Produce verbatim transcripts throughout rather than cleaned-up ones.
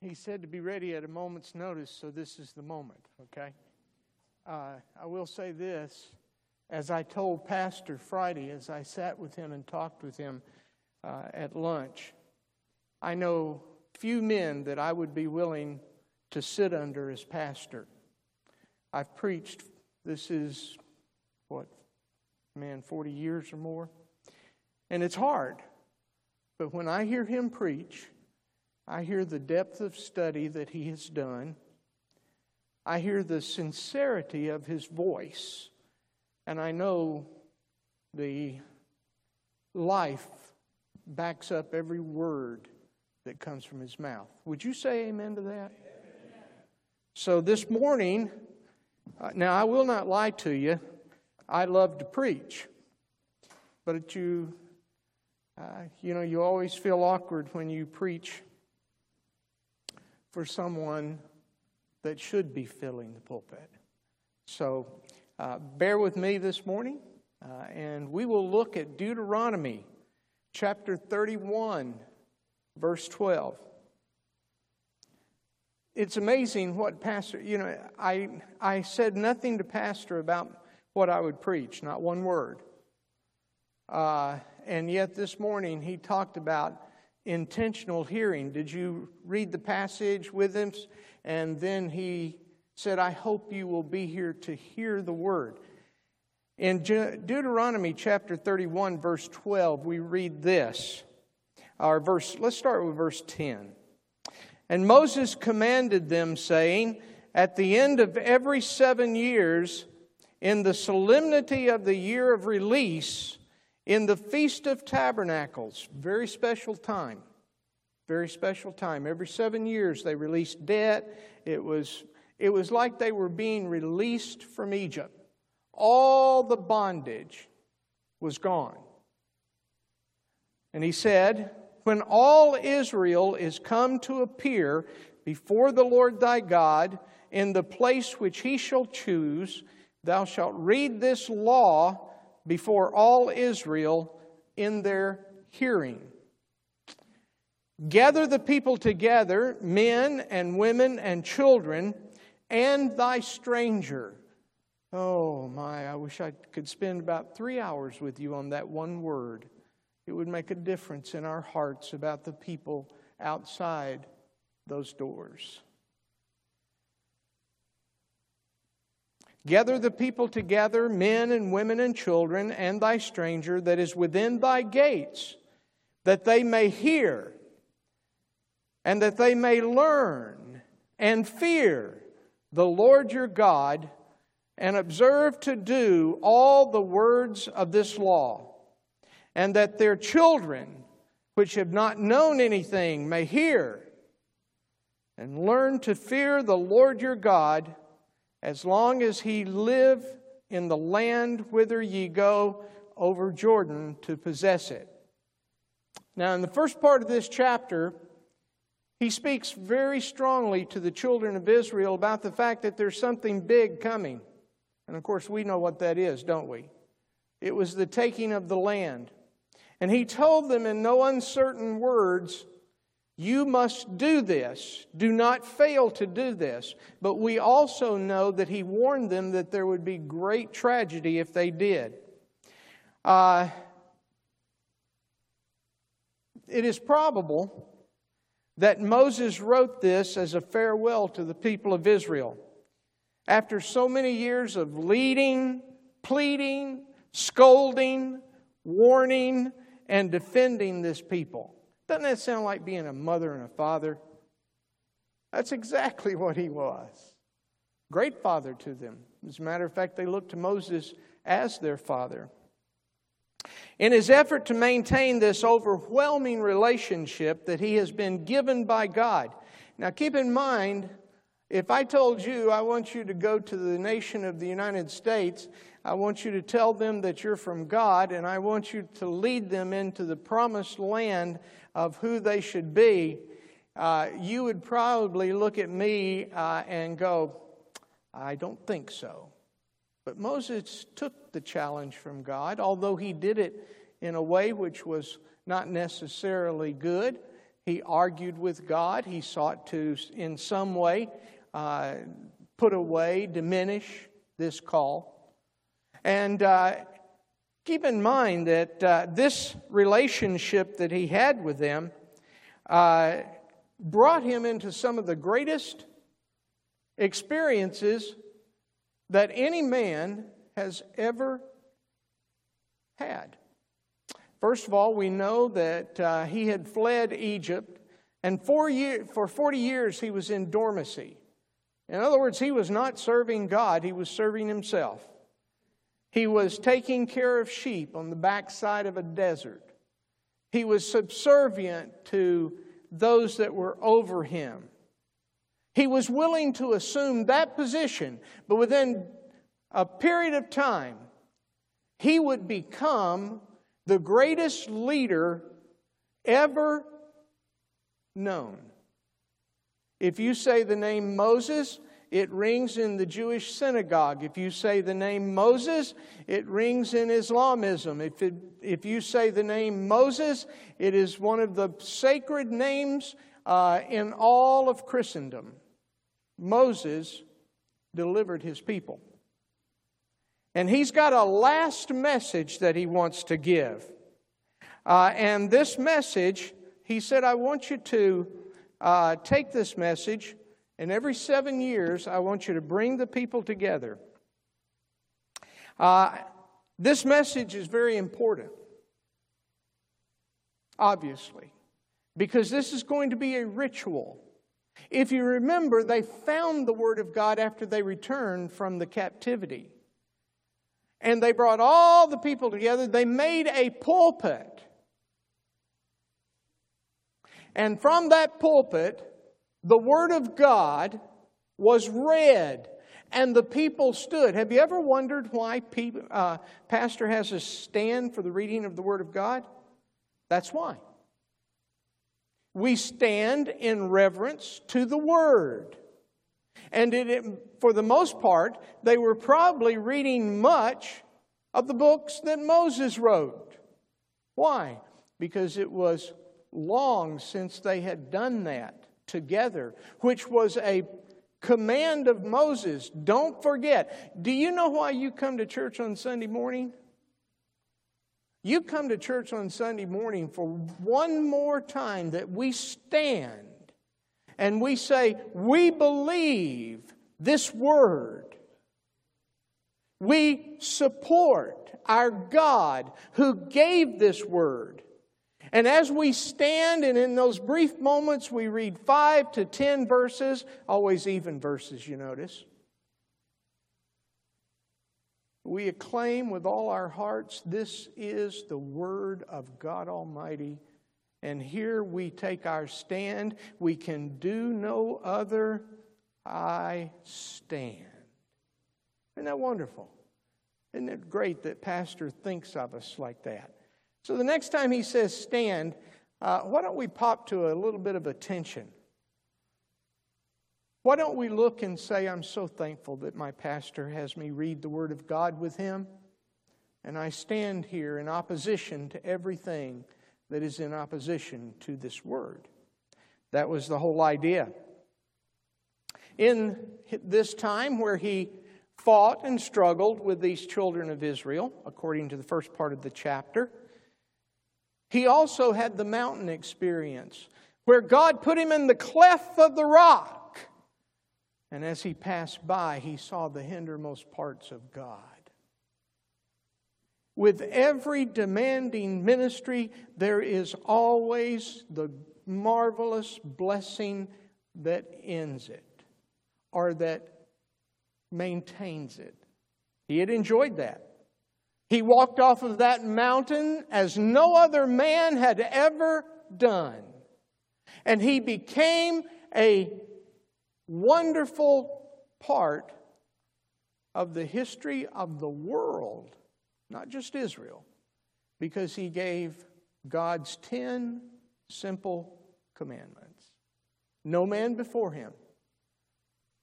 He said to be ready at a moment's notice, so this is the moment, okay? Uh, I will say this, as I told Pastor Friday, as I sat with him and talked with him uh, at lunch, I know few men that I would be willing to sit under as pastor. I've preached, this is, what, man, forty years or more? And it's hard. But when I hear him preach, I hear the depth of study that he has done. I hear the sincerity of his voice. And I know the life backs up every word that comes from his mouth. Would you say amen to that? Amen. So this morning, uh, now I will not lie to you, I love to preach. But you, uh, you know, you always feel awkward when you preach for someone that should be filling the pulpit. So uh, bear with me this morning, uh, and we will look at Deuteronomy chapter thirty-one, verse twelve. It's amazing what Pastor, you know, I, I said nothing to Pastor about what I would preach, not one word. Uh, and yet this morning he talked about intentional hearing. Did you read the passage with him? And then he said, I hope you will be here to hear the word. In Deuteronomy chapter thirty-one, verse twelve, we read this. Our verse, let's start with verse ten. And Moses commanded them, saying, at the end of every seven years, in the solemnity of the year of release, in the Feast of Tabernacles, very special time, very special time. Every seven years they released debt. It was, it was like they were being released from Egypt. All the bondage was gone. And he said, when all Israel is come to appear before the Lord thy God in the place which he shall choose, thou shalt read this law before all Israel in their hearing. Gather the people together, men and women and children, and thy stranger. Oh my, I wish I could spend about three hours with you on that one word. It would make a difference in our hearts about the people outside those doors. Gather the people together, men and women and children, and thy stranger that is within thy gates, that they may hear, and that they may learn and fear the Lord your God, and observe to do all the words of this law, and that their children, which have not known anything, may hear and learn to fear the Lord your God as long as he live in the land whither ye go over Jordan to possess it. Now, in the first part of this chapter, he speaks very strongly to the children of Israel about the fact that there's something big coming. And of course, we know what that is, don't we? It was the taking of the land. And he told them in no uncertain words, you must do this. Do not fail to do this. But we also know that he warned them that there would be great tragedy if they did. Uh, it is probable that Moses wrote this as a farewell to the people of Israel. After so many years of leading, pleading, scolding, warning, and defending this people. Doesn't that sound like being a mother and a father? That's exactly what he was. Great father to them. As a matter of fact, they looked to Moses as their father. In his effort to maintain this overwhelming relationship that he has been given by God. Now keep in mind, if I told you I want you to go to the nation of the United States, I want you to tell them that you're from God, and I want you to lead them into the promised land of who they should be, uh, you would probably look at me uh, and go, I don't think so. But Moses took the challenge from God, although he did it in a way which was not necessarily good. He argued with God. He sought to, in some way, uh, put away, diminish this call. And uh, keep in mind that uh, this relationship that he had with them uh, brought him into some of the greatest experiences that any man has ever had. First of all, we know that uh, he had fled Egypt, and four year, for forty years he was in dormancy. In other words, he was not serving God, he was serving himself. He was taking care of sheep on the backside of a desert. He was subservient to those that were over him. He was willing to assume that position, but within a period of time, he would become the greatest leader ever known. If you say the name Moses, it rings in the Jewish synagogue. If you say the name Moses, it rings in Islamism. If, it, if you say the name Moses, it is one of the sacred names uh, in all of Christendom. Moses delivered his people. And he's got a last message that he wants to give. Uh, and this message, he said, I want you to uh, take this message, and every seven years, I want you to bring the people together. Uh, this message is very important, obviously, because this is going to be a ritual. If you remember, they found the Word of God after they returned from the captivity. And they brought all the people together. They made a pulpit. And from that pulpit, the Word of God was read. And the people stood. Have you ever wondered why people, uh, pastor has a stand for the reading of the Word of God? That's why. We stand in reverence to the Word. And it, it, for the most part, they were probably reading much of the books that Moses wrote. Why? Because it was long since they had done that together, which was a command of Moses. Don't forget. Do you know why you come to church on Sunday morning? You come to church on Sunday morning for one more time that we stand. And we say, we believe this Word. We support our God who gave this Word. And as we stand, and in those brief moments, we read five to ten verses, always even verses, you notice. We acclaim with all our hearts, this is the Word of God Almighty. And here we take our stand. We can do no other. I stand. Isn't that wonderful? Isn't it great that Pastor thinks of us like that? So the next time he says stand, uh, why don't we pop to a little bit of attention? Why don't we look and say, I'm so thankful that my pastor has me read the Word of God with him. And I stand here in opposition to everything that is in opposition to this Word. That was the whole idea. In this time where he fought and struggled with these children of Israel, according to the first part of the chapter, he also had the mountain experience, where God put him in the cleft of the rock. And as he passed by, he saw the hindermost parts of God. With every demanding ministry, there is always the marvelous blessing that ends it, or that maintains it. He had enjoyed that. He walked off of that mountain as no other man had ever done. And he became a wonderful part of the history of the world. Not just Israel, because he gave God's ten simple commandments. No man before him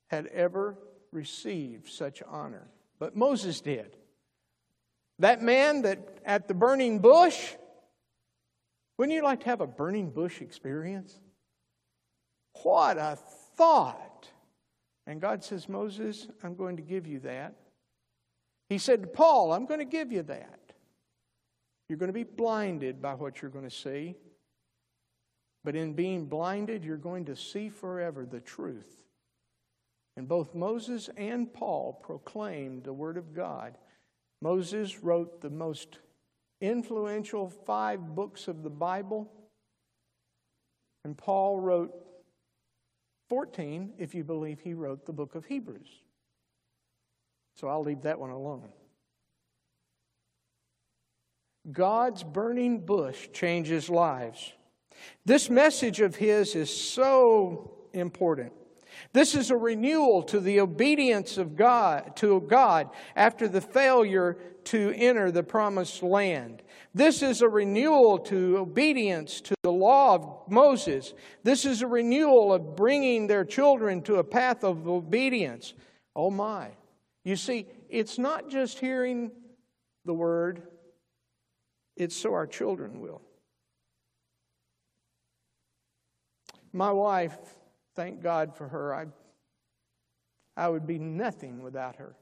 had ever received such honor, but Moses did. That man that at the burning bush Wouldn't you like to have a burning bush experience? What a thought! And God says, Moses, I'm going to give you that. He said to Paul, I'm going to give you that. You're going to be blinded by what you're going to see. But in being blinded, you're going to see forever the truth. And both Moses and Paul proclaimed the Word of God. Moses wrote the most influential five books of the Bible. And Paul wrote fourteen, if you believe he wrote the book of Hebrews. So I'll leave that one alone. God's burning bush changes lives. This message of his is so important. This is a renewal to the obedience of God, to God after the failure to enter the promised land. This is a renewal to obedience to the law of Moses. This is a renewal of bringing their children to a path of obedience. Oh my. You see, it's not just hearing the word. It's so our children will. My wife, thank God for her. I, I would be nothing without her.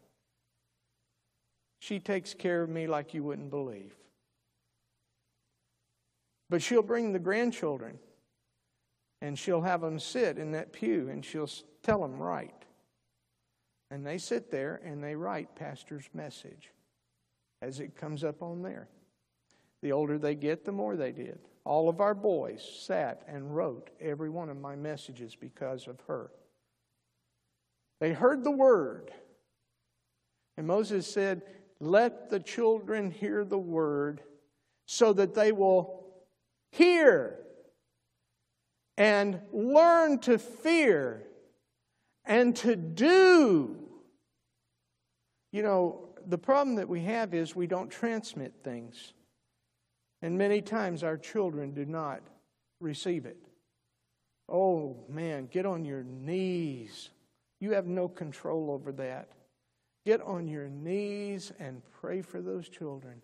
She takes care of me like you wouldn't believe. But she'll bring the grandchildren, and she'll have them sit in that pew, and she'll tell them, write. And they sit there, and they write pastor's message as it comes up on there. The older they get, the more they did. All of our boys sat and wrote every one of my messages because of her. They heard the word. And Moses said, let the children hear the word so that they will hear and learn to fear and to do. You know, the problem that we have is we don't transmit things. And many times our children do not receive it. Oh, man, get on your knees. You have no control over that. Get on your knees and pray for those children.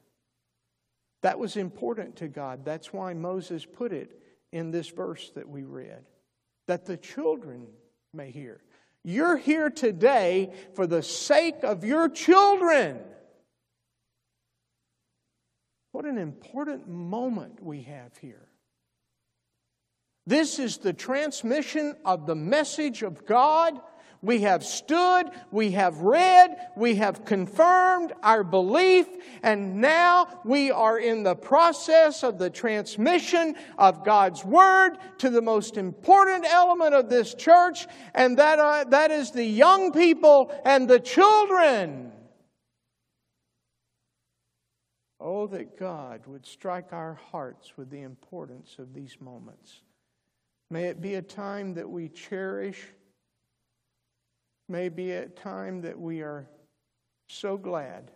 That was important to God. That's why Moses put it in this verse that we read, that the children may hear. You're here today for the sake of your children. What an important moment we have here. This is the transmission of the message of God. We have stood, we have read, we have confirmed our belief, and now we are in the process of the transmission of God's Word to the most important element of this church, and that, uh, that is the young people and the children. Oh, that God would strike our hearts with the importance of these moments. May it be a time that we cherish. May it be a time that we are so glad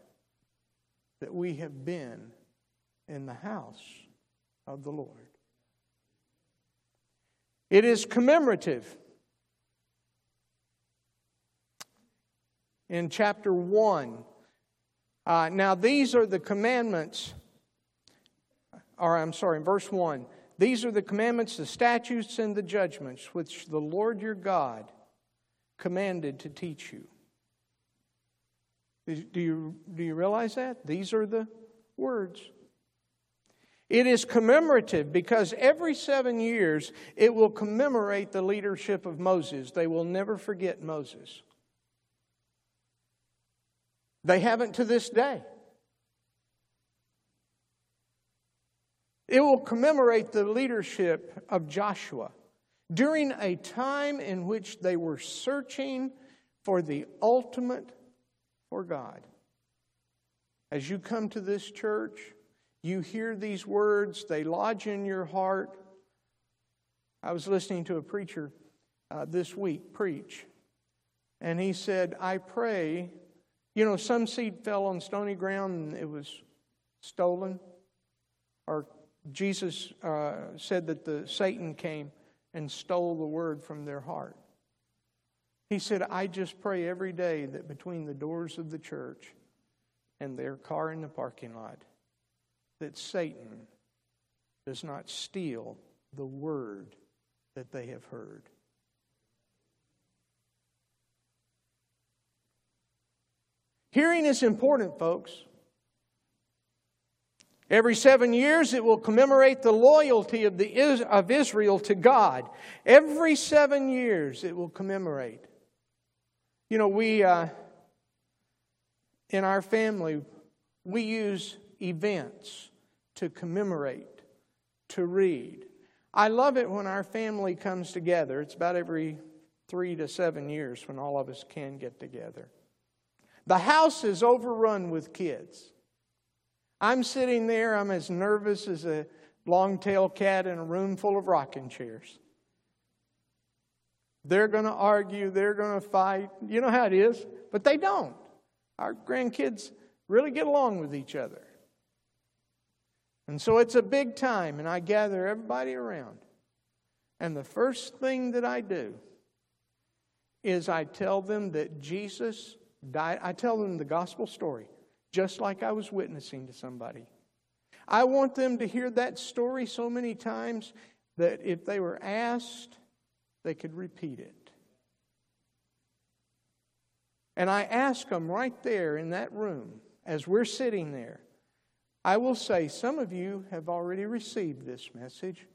that we have been in the house of the Lord. It is commemorative. In chapter one, Uh, now these are the commandments, or I'm sorry, in verse one. These are the commandments, the statutes, and the judgments which the Lord your God commanded to teach you. Do you, do you realize that? These are the words. It is commemorative because every seven years it will commemorate the leadership of Moses. They will never forget Moses. They haven't to this day. It will commemorate the leadership of Joshua during a time in which they were searching for the ultimate for God. As you come to this church, you hear these words, they lodge in your heart. I was listening to a preacher uh, this week preach, and he said, I pray. You know, some seed fell on stony ground and it was stolen. Or Jesus uh, said that the Satan came and stole the word from their heart. He said, I just pray every day that between the doors of the church and their car in the parking lot, that Satan does not steal the word that they have heard. Hearing is important, folks. Every seven years it will commemorate the loyalty of, the, of Israel to God. Every seven years it will commemorate. You know, we, uh, in our family, we use events to commemorate, to read. I love it when our family comes together. It's about every three to seven years when all of us can get together. The house is overrun with kids. I'm sitting there, I'm as nervous as a long-tailed cat in a room full of rocking chairs. They're going to argue, they're going to fight. You know how it is, but they don't. Our grandkids really get along with each other. And so it's a big time, and I gather everybody around. And the first thing that I do is I tell them that Jesus died. I tell them the gospel story, just like I was witnessing to somebody. I want them to hear that story so many times that if they were asked, they could repeat it. And I ask them right there in that room, as we're sitting there, I will say, some of you have already received this message,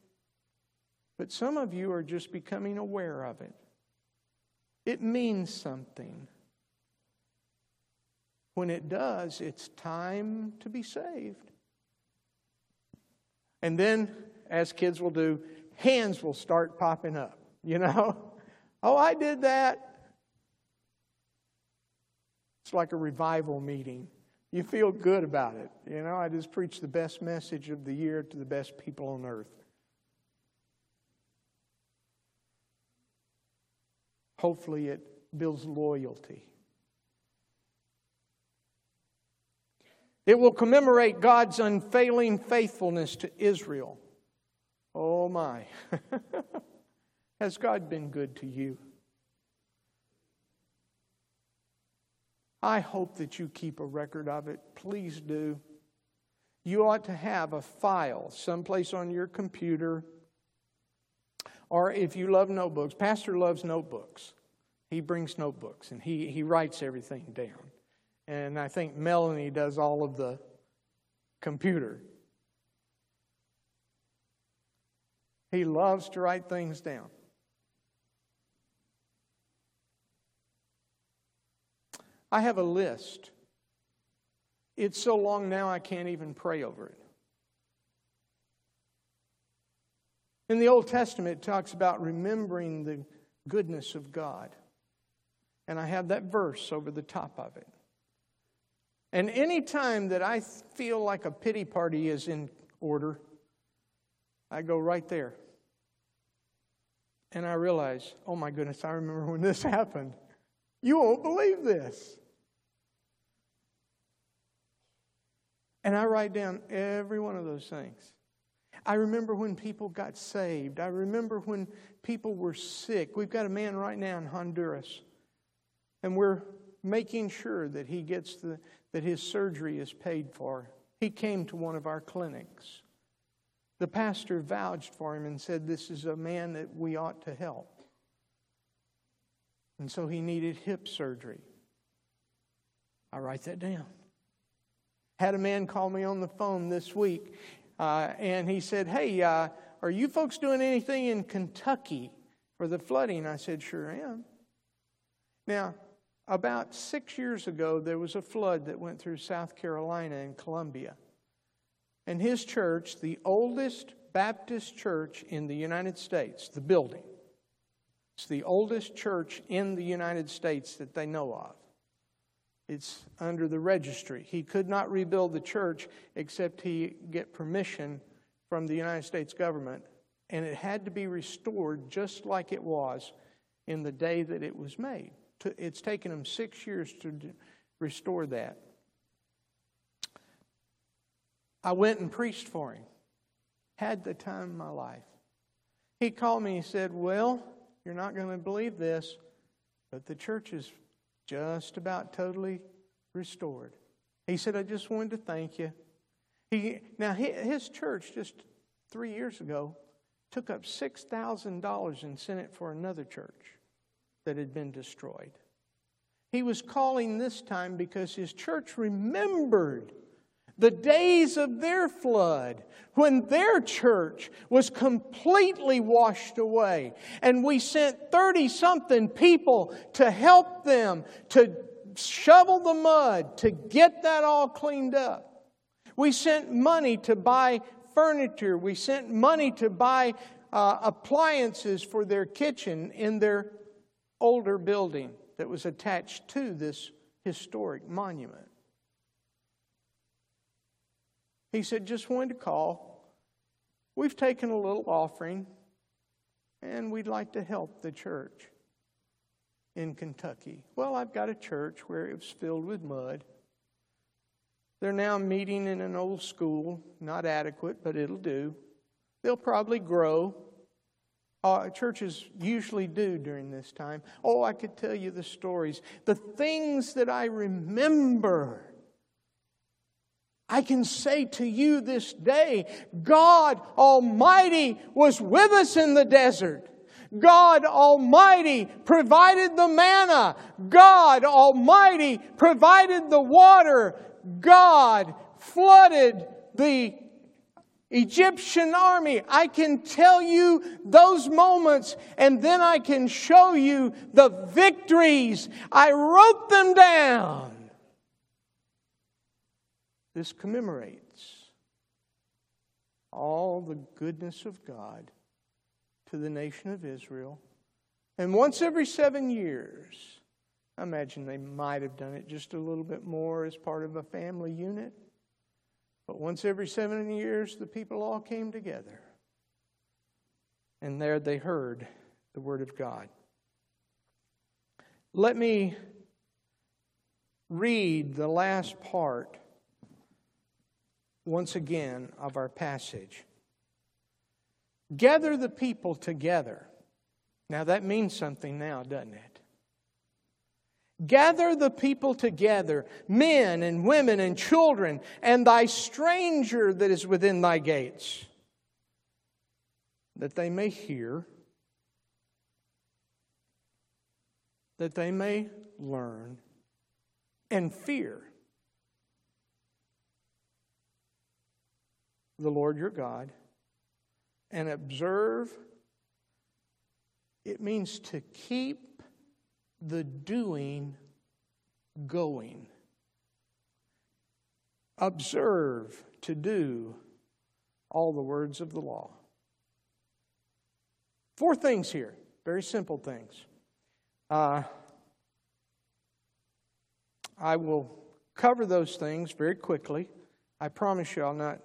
but some of you are just becoming aware of it. It means something. When it does, it's time to be saved. And then, as kids will do, hands will start popping up, you know? Oh, I did that. It's like a revival meeting. You feel good about it. You know, I just preached the best message of the year to the best people on earth. Hopefully it builds loyalty. It will commemorate God's unfailing faithfulness to Israel. Oh my. Has God been good to you? I hope that you keep a record of it. Please do. You ought to have a file someplace on your computer. Or if you love notebooks, Pastor loves notebooks. He brings notebooks and he, he writes everything down. And I think Melanie does all of the computer. He loves to write things down. I have a list. It's so long now I can't even pray over it. In the Old Testament, it talks about remembering the goodness of God. And I have that verse over the top of it. And any time that I feel like a pity party is in order, I go right there. And I realize, oh my goodness, I remember when this happened. You won't believe this. And I write down every one of those things. I remember when people got saved. I remember when people were sick. We've got a man right now in Honduras. And we're making sure that he gets the, that his surgery is paid for. He came to one of our clinics. The pastor vouched for him and said, this is a man that we ought to help. And so he needed hip surgery. I write that down. Had a man call me on the phone this week, uh, and he said, hey, uh, are you folks doing anything in Kentucky for the flooding? I said, sure am. Now, about six years ago, there was a flood that went through South Carolina and Columbia. And his church, the oldest Baptist church in the United States, the building, it's the oldest church in the United States that they know of. It's under the registry. He could not rebuild the church except he get permission from the United States government. And it had to be restored just like it was in the day that it was made. It's taken him six years to restore that. I went and preached for him. Had the time of my life. He called me and said, well, you're not going to believe this, but the church is just about totally restored. He said, I just wanted to thank you. He, now, his church, just three years ago, took up six thousand dollars and sent it for another church that had been destroyed. He was calling this time because his church remembered the days of their flood, when their church was completely washed away. And we sent thirty-something people to help them, to shovel the mud, to get that all cleaned up. We sent money to buy furniture. We sent money to buy uh, appliances for their kitchen in their older building that was attached to this historic monument. He said, just wanted to call. We've taken a little offering, and we'd like to help the church in Kentucky. Well, I've got a church where it was filled with mud. They're now meeting in an old school, not adequate, but it'll do. They'll probably grow. Uh, churches usually do during this time. Oh, I could tell you the stories. The things that I remember, I can say to you this day, God Almighty was with us in the desert. God Almighty provided the manna. God Almighty provided the water. God flooded the Egyptian army. I can tell you those moments, and then I can show you the victories. I wrote them down. This commemorates all the goodness of God to the nation of Israel. And once every seven years, I imagine they might have done it just a little bit more as part of a family unit. But once every seven years, the people all came together. And there they heard the word of God. Let me read the last part once again of our passage. Gather the people together. Now that means something now, doesn't it? Gather the people together, men and women and children, and thy stranger that is within thy gates, that they may hear, that they may learn, and fear the Lord your God, and observe. It means to keep the doing going. Observe, to do all the words of the law. Four things here, very simple things. Uh, I will cover those things very quickly. I promise you I'll not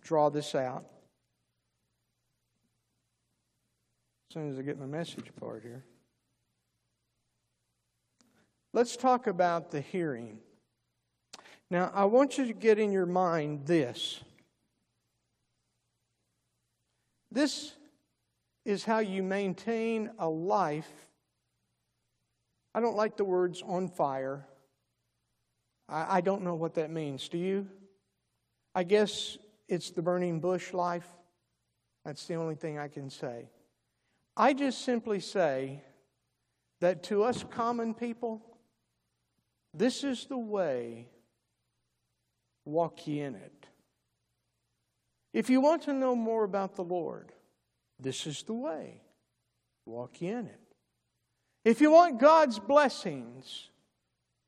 draw this out. As soon as I get my message part here. Let's talk about the hearing. Now, I want you to get in your mind this. This is how you maintain a life. I don't like the words on fire. I, I don't know what that means. Do you? I guess it's the burning bush life. That's the only thing I can say. I just simply say that to us common people, this is the way, walk ye in it. If you want to know more about the Lord, this is the way, walk ye in it. If you want God's blessings,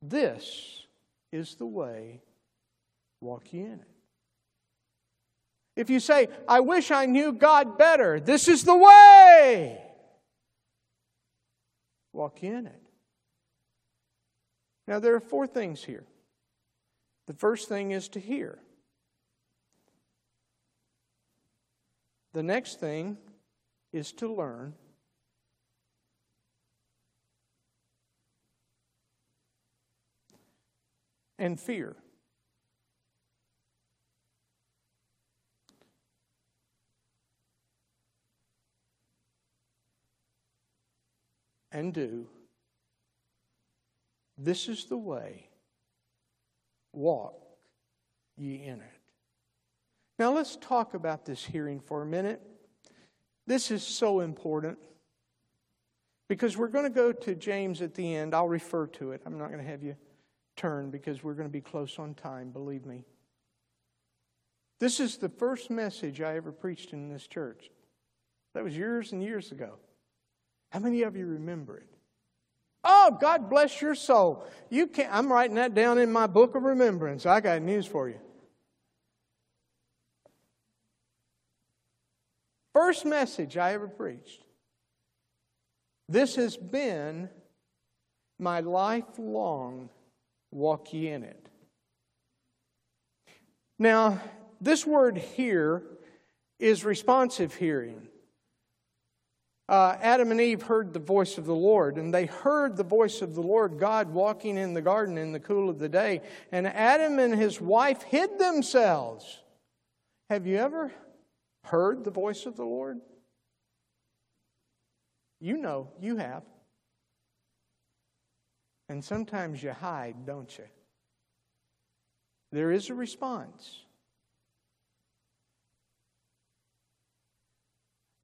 this is the way, walk ye in it. If you say, I wish I knew God better, this is the way. Walk in it. Now, there are four things here. The first thing is to hear. The next thing is to learn. And fear. And do. This is the way. Walk ye in it. Now let's talk about this hearing for a minute. This is so important because we're going to go to James at the end. I'll refer to it. I'm not going to have you turn because we're going to be close on time, believe me. This is the first message I ever preached in this church. That was years and years ago. How many of you remember it? Oh, God bless your soul. You can't, I'm writing that down in my book of remembrance. I got news for you. First message I ever preached. This has been my lifelong walk ye in it. Now, this word here is responsive hearing. Uh, Adam and Eve heard the voice of the Lord, and they heard the voice of the Lord God walking in the garden in the cool of the day. And Adam and his wife hid themselves. Have you ever heard the voice of the Lord? You know, you have. And sometimes you hide, don't you? There is a response.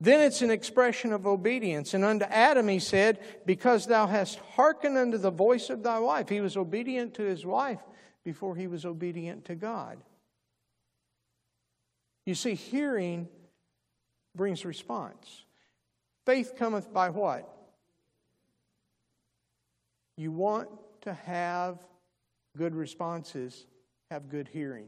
Then it's an expression of obedience. And unto Adam he said, because thou hast hearkened unto the voice of thy wife. He was obedient to his wife before he was obedient to God. You see, hearing brings response. Faith cometh by what? You want to have good responses, have good hearing.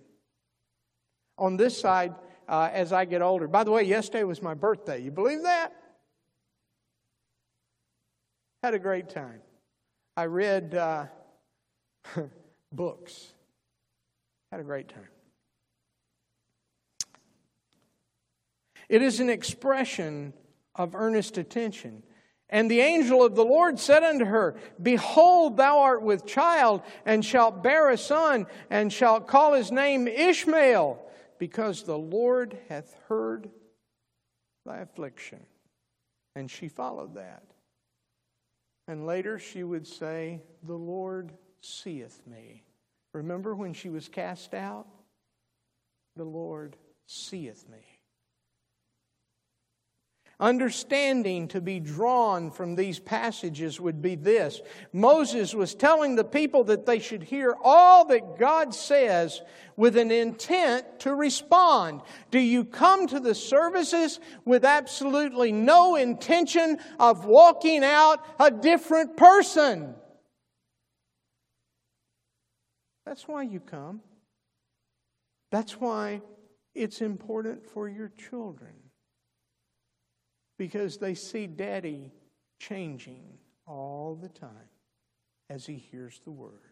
On this side, Uh, as I get older. By the way, yesterday was my birthday. You believe that? Had a great time. I read uh, books. Had a great time. It is an expression of earnest attention. And the angel of the Lord said unto her, behold, thou art with child, and shalt bear a son, and shalt call his name Ishmael, because the Lord hath heard thy affliction. And she followed that. And later she would say, the Lord seeth me. Remember when she was cast out? The Lord seeth me. Understanding to be drawn from these passages would be this. Moses was telling the people that they should hear all that God says with an intent to respond. Do you come to the services with absolutely no intention of walking out a different person? That's why you come. That's why it's important for your children. Because they see Daddy changing all the time as he hears the word.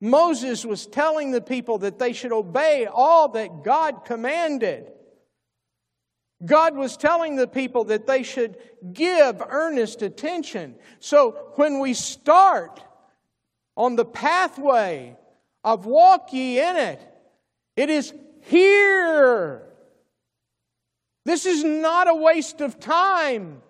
Moses was telling the people that they should obey all that God commanded. God was telling the people that they should give earnest attention. So when we start on the pathway of walk ye in it, it is here. This is not a waste of time.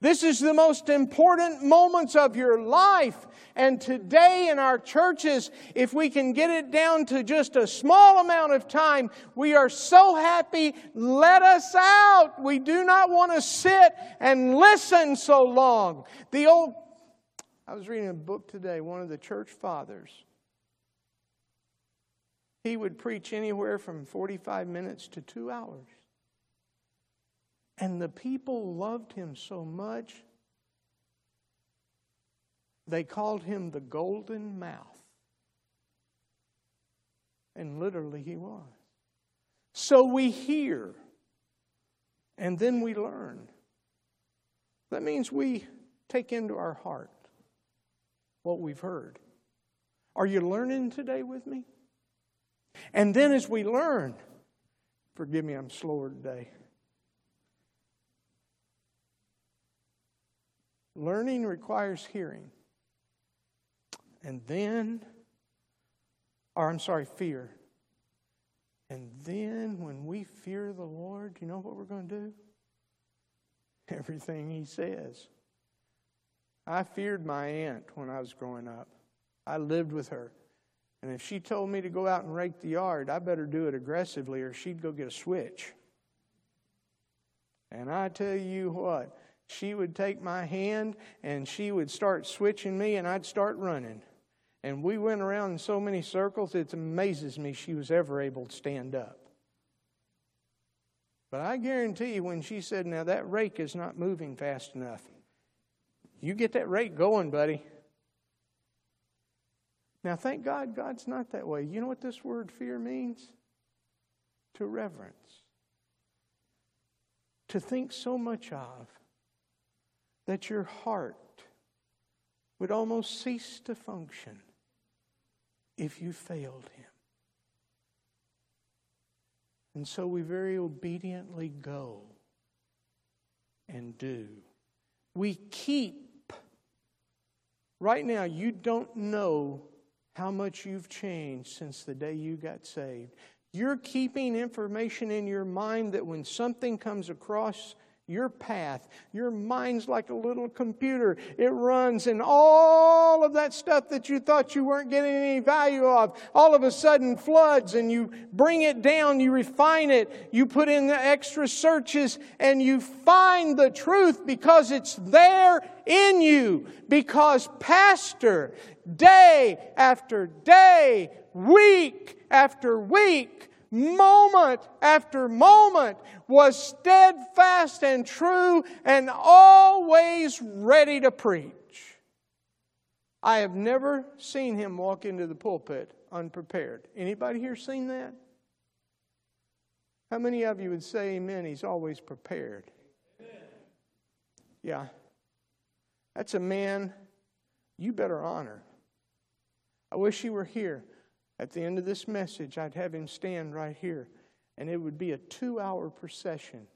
This is the most important moments of your life. And today in our churches, if we can get it down to just a small amount of time, we are so happy. Let us out. We do not want to sit and listen so long. The old, I was reading a book today, one of the church fathers. He would preach anywhere from forty-five minutes to two hours. And the people loved him so much, they called him the Golden Mouth. And literally he was. So we hear, and then we learn. That means we take into our heart what we've heard. Are you learning today with me? And then as we learn, forgive me, I'm slower today. Learning requires hearing. And then, or I'm sorry, fear. And then when we fear the Lord, you know what we're going to do? Everything He says. I feared my aunt when I was growing up. I lived with her. And if she told me to go out and rake the yard, I better do it aggressively or she'd go get a switch. And I tell you what, she would take my hand and she would start switching me and I'd start running. And we went around in so many circles, it amazes me she was ever able to stand up. But I guarantee you when she said, now that rake is not moving fast enough. You get that rake going, buddy. Now thank God, God's not that way. You know what this word fear means? To reverence. To think so much of that your heart would almost cease to function if you failed him. And so we very obediently go and do. We keep. Right now, you don't know how much you've changed since the day you got saved. You're keeping information in your mind that when something comes across your path, your mind's like a little computer. It runs, and all of that stuff that you thought you weren't getting any value of, all of a sudden floods, and you bring it down, you refine it, you put in the extra searches, and you find the truth because it's there in you. Because pastor, day after day, week after week, moment after moment, was steadfast and true and always ready to preach. I have never seen him walk into the pulpit unprepared. Anybody here seen that? How many of you would say amen? He's always prepared. Yeah. That's a man you better honor. I wish he were here. At the end of this message, I'd have him stand right here, and it would be a two-hour procession.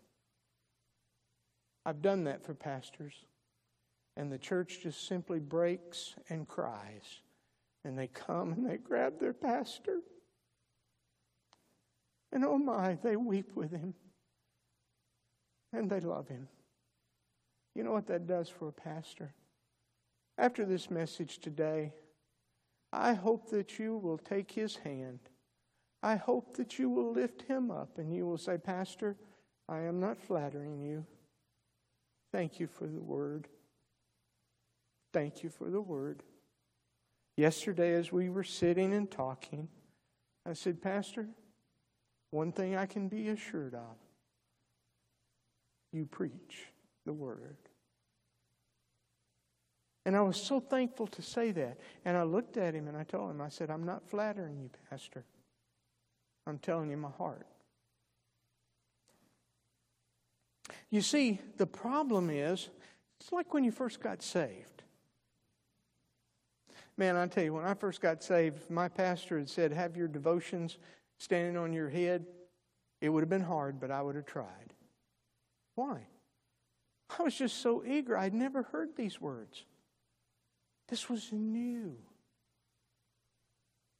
I've done that for pastors, and the church just simply breaks and cries, and they come and they grab their pastor, and oh my, they weep with him, and they love him. You know what that does for a pastor? After this message today, I hope that you will take his hand. I hope that you will lift him up and you will say, Pastor, I am not flattering you. Thank you for the word. Thank you for the word. Yesterday as we were sitting and talking, I said, Pastor, one thing I can be assured of, you preach the word. And I was so thankful to say that. And I looked at him and I told him, I said, I'm not flattering you, Pastor. I'm telling you my heart. You see, the problem is, it's like when you first got saved. Man, I tell you, when I first got saved, my pastor had said, have your devotions standing on your head. It would have been hard, but I would have tried. Why? I was just so eager. I'd never heard these words. This was new.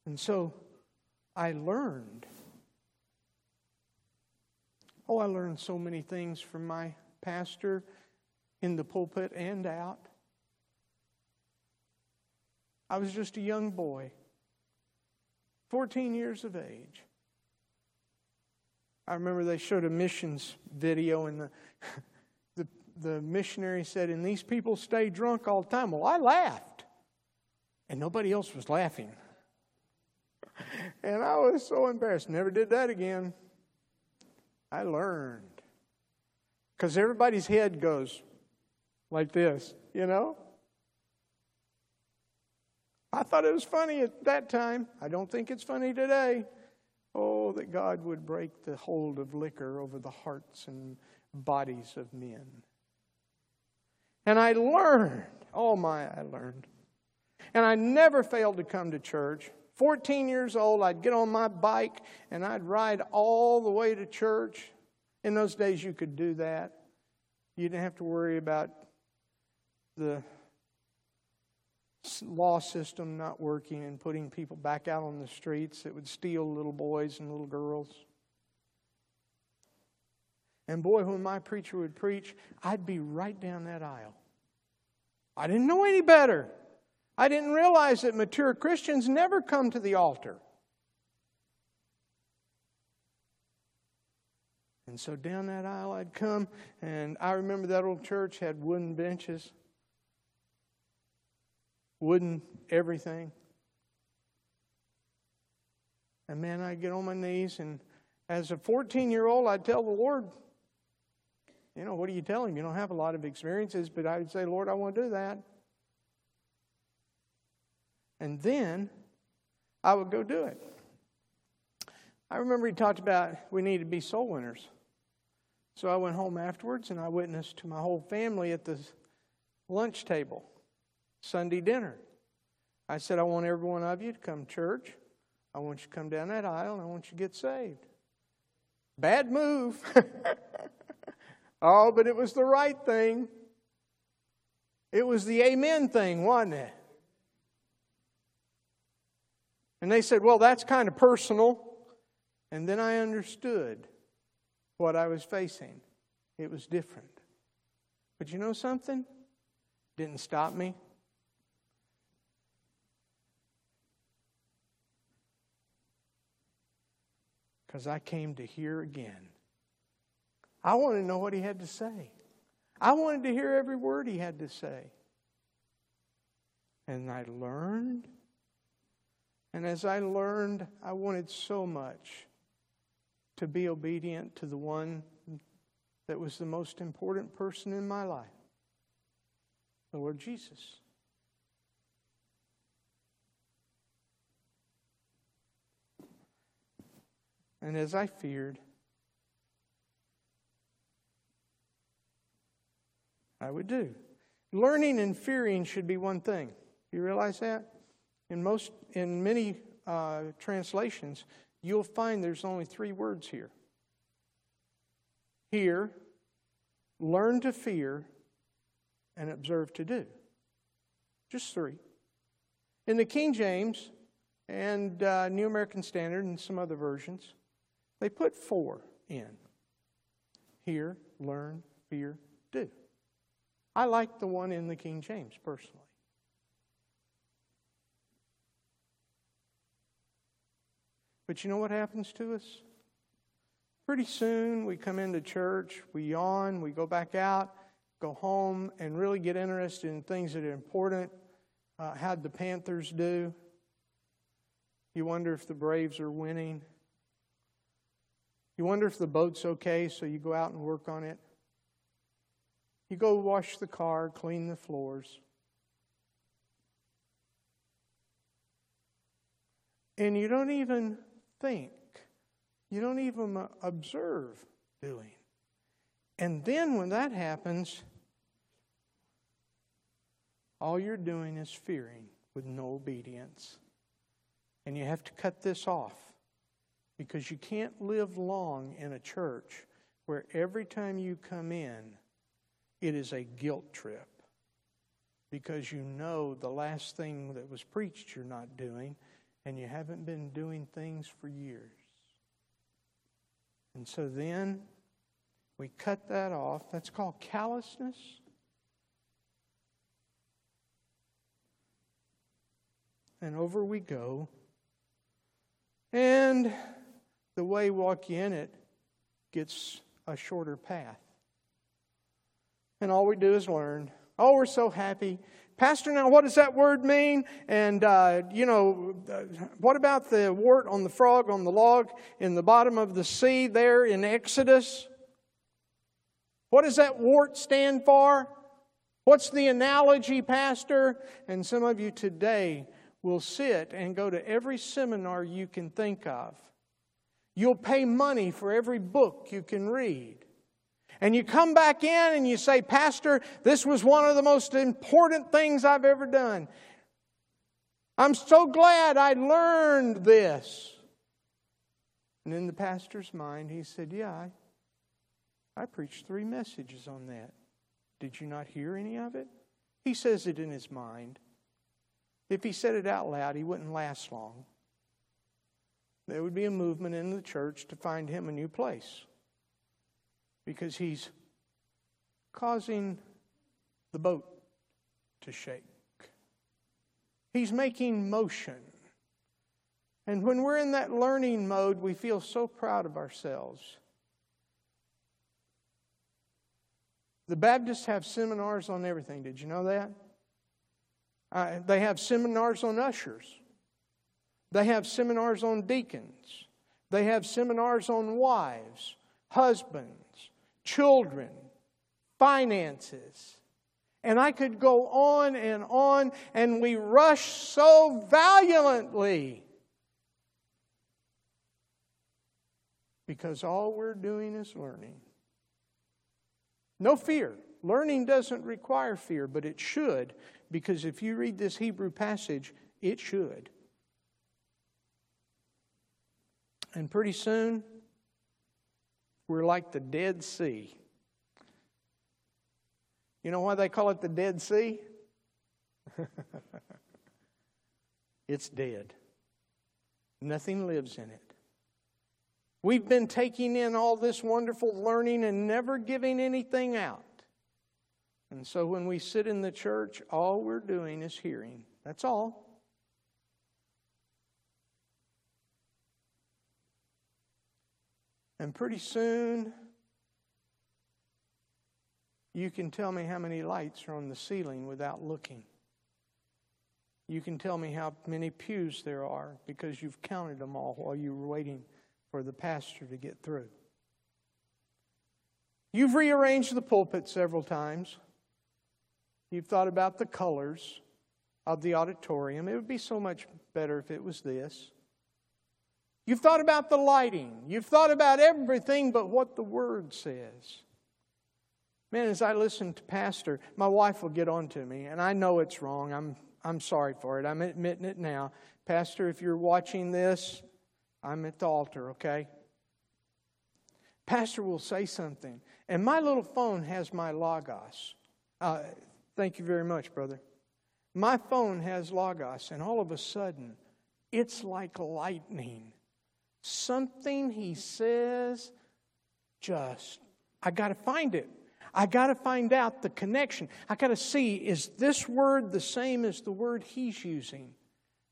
And so I learned. Oh, I learned so many things from my pastor in the pulpit and out. I was just a young boy, fourteen years of age. I remember they showed a missions video and the the, the missionary said, and these people stay drunk all the time. Well, I laughed. And nobody else was laughing. And I was so embarrassed. Never did that again. I learned. Because everybody's head goes like this, you know. I thought it was funny at that time. I don't think it's funny today. Oh, that God would break the hold of liquor over the hearts and bodies of men. And I learned. Oh my, I learned. And I never failed to come to church. fourteen years old, I'd get on my bike and I'd ride all the way to church. In those days, you could do that. You didn't have to worry about the law system not working and putting people back out on the streets that would steal little boys and little girls. And boy, when my preacher would preach, I'd be right down that aisle. I didn't know any better. I didn't realize that mature Christians never come to the altar. And so down that aisle I'd come, and I remember that old church had wooden benches, wooden everything. And man, I'd get on my knees, and as a fourteen-year-old, I'd tell the Lord, you know, what do you tell him? You don't have a lot of experiences, but I would say, Lord, I want to do that. And then I would go do it. I remember he talked about we need to be soul winners. So I went home afterwards and I witnessed to my whole family at the lunch table, Sunday dinner. I said, I want every one of you to come to church. I want you to come down that aisle and I want you to get saved. Bad move. Oh, but it was the right thing. It was the amen thing, wasn't it? And they said, well, that's kind of personal. And then I understood what I was facing. It was different. But you know something? It didn't stop me. Because I came to hear again. I wanted to know what he had to say. I wanted to hear every word he had to say. And I learned. And as I learned, I wanted so much to be obedient to the one that was the most important person in my life, the Lord Jesus. And as I feared, I would do. Learning and fearing should be one thing. You realize that? In most, in many uh, translations, you'll find there's only three words here. Hear, learn to fear, and observe to do. Just three. In the King James and uh, New American Standard and some other versions, they put four in. Hear, learn, fear, do. I like the one in the King James personally. But you know what happens to us? Pretty soon we come into church, we yawn, we go back out, go home, and really get interested in things that are important. Uh, how'd the Panthers do? You wonder if the Braves are winning. You wonder if the boat's okay, so you go out and work on it. You go wash the car, clean the floors. And you don't even think. You don't even observe doing. And then when that happens, all you're doing is fearing with no obedience. And you have to cut this off, because you can't live long in a church where every time you come in, it is a guilt trip, because you know the last thing that was preached you're not doing, and you haven't been doing things for years. And so then we cut that off. That's called callousness. And over we go. And the way walk you in it gets a shorter path. And all we do is learn. Oh, we're so happy. Pastor, now what does that word mean? And, uh, you know, what about the wart on the frog on the log in the bottom of the sea there in Exodus? What does that wart stand for? What's the analogy, Pastor? And some of you today will sit and go to every seminar you can think of. You'll pay money for every book you can read. And you come back in and you say, Pastor, this was one of the most important things I've ever done. I'm so glad I learned this. And in the pastor's mind, he said, yeah, I, I preached three messages on that. Did you not hear any of it? He says it in his mind. If he said it out loud, he wouldn't last long. There would be a movement in the church to find him a new place, because he's causing the boat to shake. He's making motion. And when we're in that learning mode, we feel so proud of ourselves. The Baptists have seminars on everything. Did you know that? Uh, they have seminars on ushers. They have seminars on deacons. They have seminars on wives, husbands, children, finances. And I could go on and on, and we rush so valiantly because all we're doing is learning. No fear. Learning doesn't require fear, but it should, because if you read this Hebrew passage, it should. And pretty soon, we're like the Dead Sea. You know why they call it the Dead Sea? It's dead. Nothing lives in it. We've been taking in all this wonderful learning and never giving anything out. And so when we sit in the church, all we're doing is hearing. That's all. And pretty soon, you can tell me how many lights are on the ceiling without looking. You can tell me how many pews there are because you've counted them all while you were waiting for the pastor to get through. You've rearranged the pulpit several times. You've thought about the colors of the auditorium. It would be so much better if it was this. You've thought about the lighting. You've thought about everything but what the Word says. Man, as I listen to Pastor, my wife will get on to me, and I know it's wrong. I'm, I'm sorry for it. I'm admitting it now. Pastor, if you're watching this, I'm at the altar, okay? Pastor will say something, and my little phone has my Logos. Uh, thank you very much, brother. My phone has Logos, and all of a sudden, it's like lightning. Something he says, just, I got to find it. I got to find out the connection. I got to see, is this word the same as the word he's using?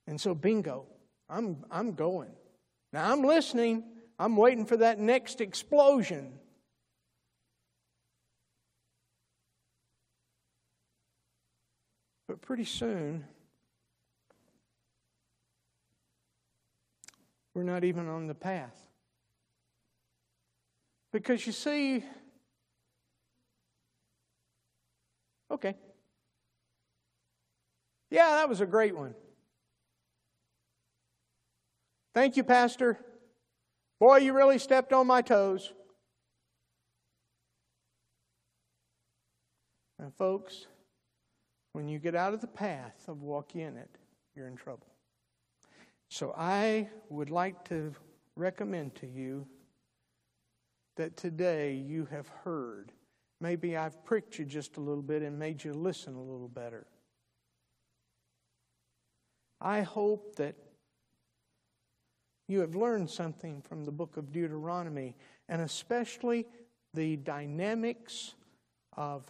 And so, bingo, I'm, I'm going. Now, I'm listening. I'm waiting for that next explosion. But pretty soon, we're not even on the path. Because you see, okay. Yeah, that was a great one. Thank you, Pastor. Boy, you really stepped on my toes. And folks, when you get out of the path of walking in it, you're in trouble. So I would like to recommend to you that today you have heard. Maybe I've pricked you just a little bit and made you listen a little better. I hope that you have learned something from the book of Deuteronomy, and especially the dynamics of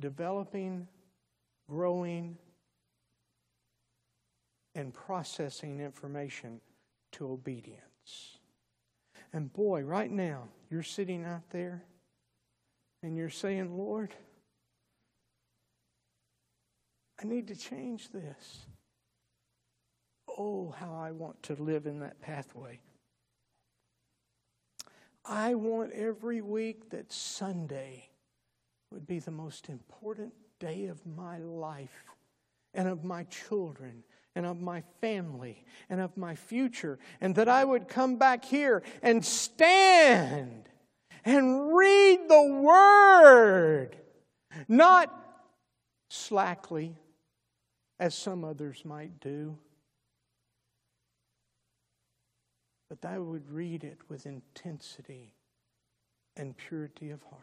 developing, growing, and processing information to obedience. And boy, right now, you're sitting out there and you're saying, Lord, I need to change this. Oh, how I want to live in that pathway. I want every week that Sunday would be the most important day of my life and of my children and of my family and of my future, and that I would come back here and stand and read the Word, not slackly, as some others might do, but I would read it with intensity and purity of heart.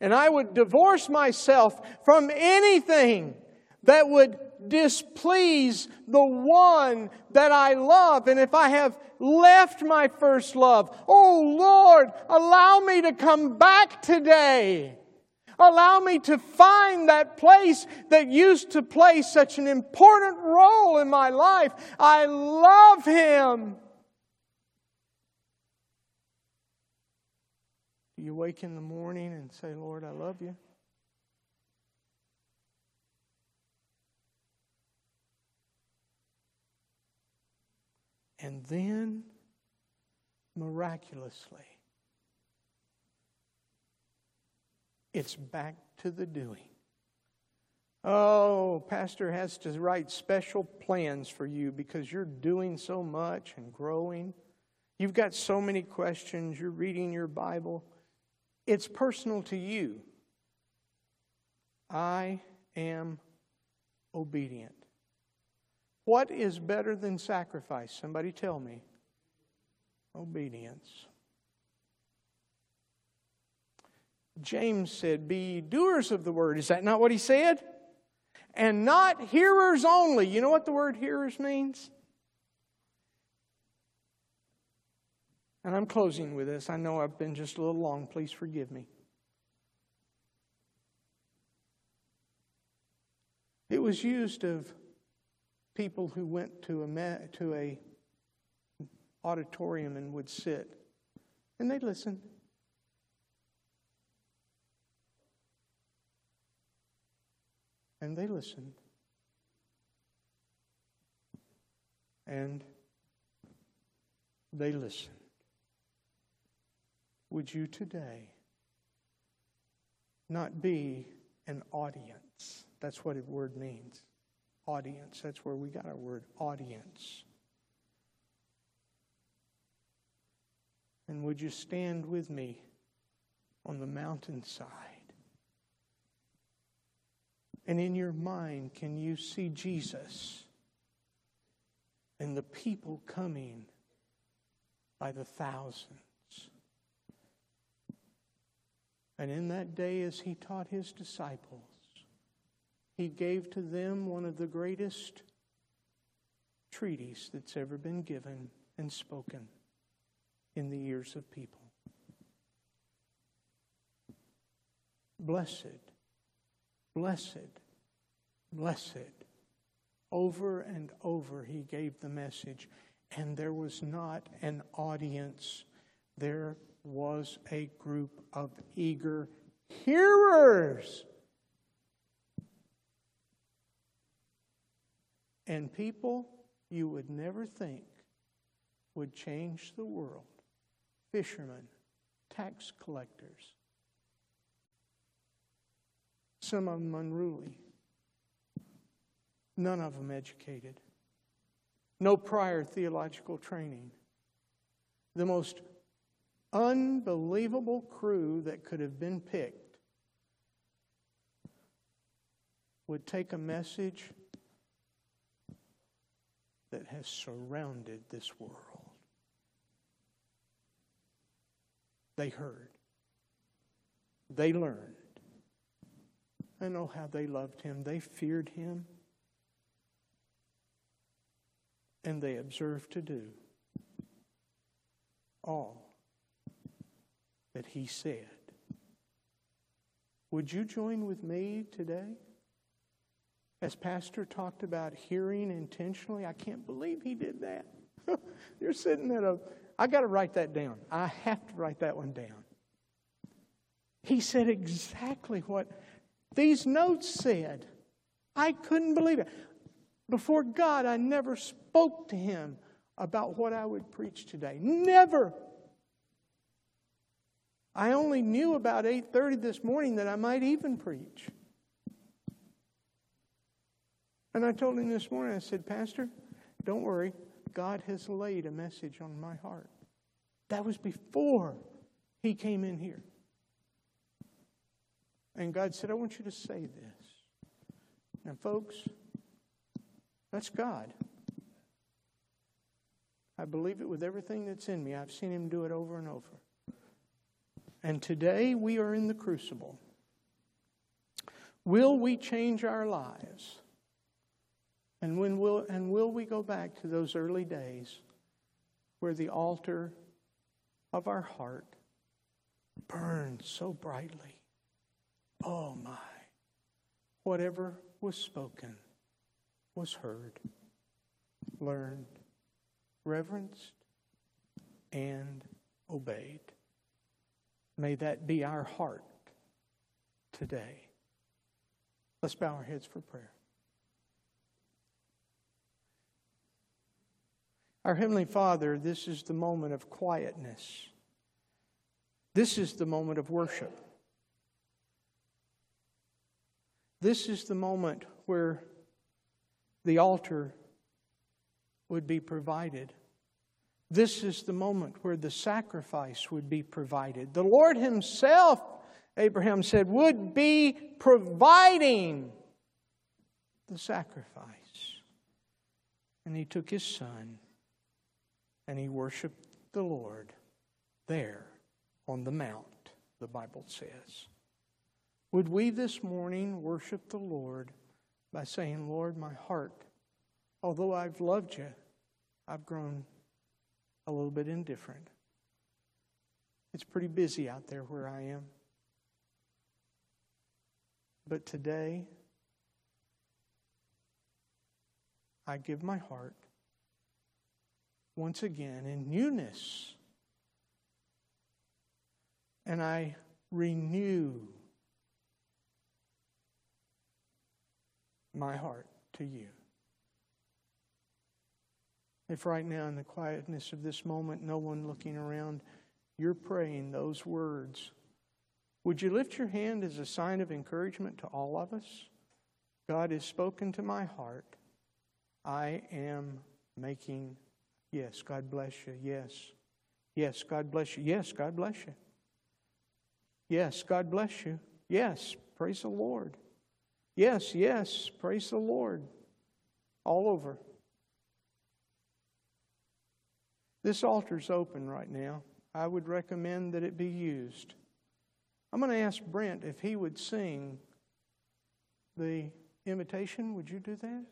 And I would divorce myself from anything that would displease the one that I love. And if I have left my first love, oh Lord, allow me to come back today. Allow me to find that place that used to play such an important role in my life. I love Him. Do you wake in the morning and say, Lord, I love you? And then, miraculously, it's back to the doing. Oh, pastor has to write special plans for you because you're doing so much and growing. You've got so many questions. You're reading your Bible. It's personal to you. I am obedient. What is better than sacrifice? Somebody tell me. Obedience. James said, be ye doers of the word. Is that not what he said? And not hearers only. You know what the word hearers means? And I'm closing with this. I know I've been just a little long. Please forgive me. It was used of people who went to a to a auditorium and would sit, and they'd listen. And they listened. And they listened. Would you today not be an audience? That's what the word means. Audience. That's where we got our word, audience. And would you stand with me on the mountainside? And in your mind, can you see Jesus and the people coming by the thousands? And in that day, as He taught His disciples, He gave to them one of the greatest treaties that's ever been given and spoken in the ears of people. Blessed, blessed, blessed. Over and over He gave the message, and there was not an audience. There was a group of eager hearers. And people you would never think would change the world. Fishermen, tax collectors, some of them unruly, none of them educated, no prior theological training. The most unbelievable crew that could have been picked would take a message that has surrounded this world. They heard. They learned. I know how they loved Him. They feared Him. And they observed to do all that He said. Would you join with me today? As Pastor talked about hearing intentionally, I can't believe he did that. You're sitting at a... I got to write that down. I have to write that one down. He said exactly what these notes said. I couldn't believe it. Before God, I never spoke to Him about what I would preach today. Never. I only knew about eight thirty this morning that I might even preach. And I told him this morning, I said, Pastor, don't worry. God has laid a message on my heart. That was before he came in here. And God said, I want you to say this. Now, folks, that's God. I believe it with everything that's in me. I've seen Him do it over and over. And today we are in the crucible. Will we change our lives? And when will and will we go back to those early days where the altar of our heart burned so brightly? oh my, whatever was spoken was heard, learned, reverenced, and obeyed. May that be our heart today. Let's bow our heads for prayer. Our Heavenly Father, this is the moment of quietness. This is the moment of worship. This is the moment where the altar would be provided. This is the moment where the sacrifice would be provided. The Lord Himself, Abraham said, would be providing the sacrifice. And he took his son and he worshiped the Lord there on the mount, the Bible says. Would we this morning worship the Lord by saying, Lord, my heart, although I've loved you, I've grown a little bit indifferent. It's pretty busy out there where I am. But today, I give my heart once again in newness. And I renew my heart to you. If right now in the quietness of this moment, no one looking around, you're praying those words, would you lift your hand as a sign of encouragement to all of us? God has spoken to my heart. I am making, yes, God bless you, yes. Yes, God bless you, yes, God bless you. Yes, God bless you, yes, praise the Lord. Yes, yes, praise the Lord. All over. This altar's open right now. I would recommend that it be used. I'm going to ask Brent if he would sing the invitation. Would you do that?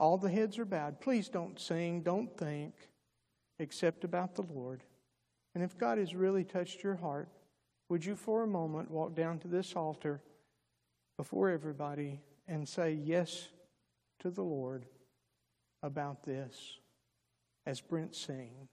All the heads are bowed. Please don't sing, don't think, except about the Lord. And if God has really touched your heart, would you for a moment walk down to this altar before everybody and say yes to the Lord about this as Brent sings.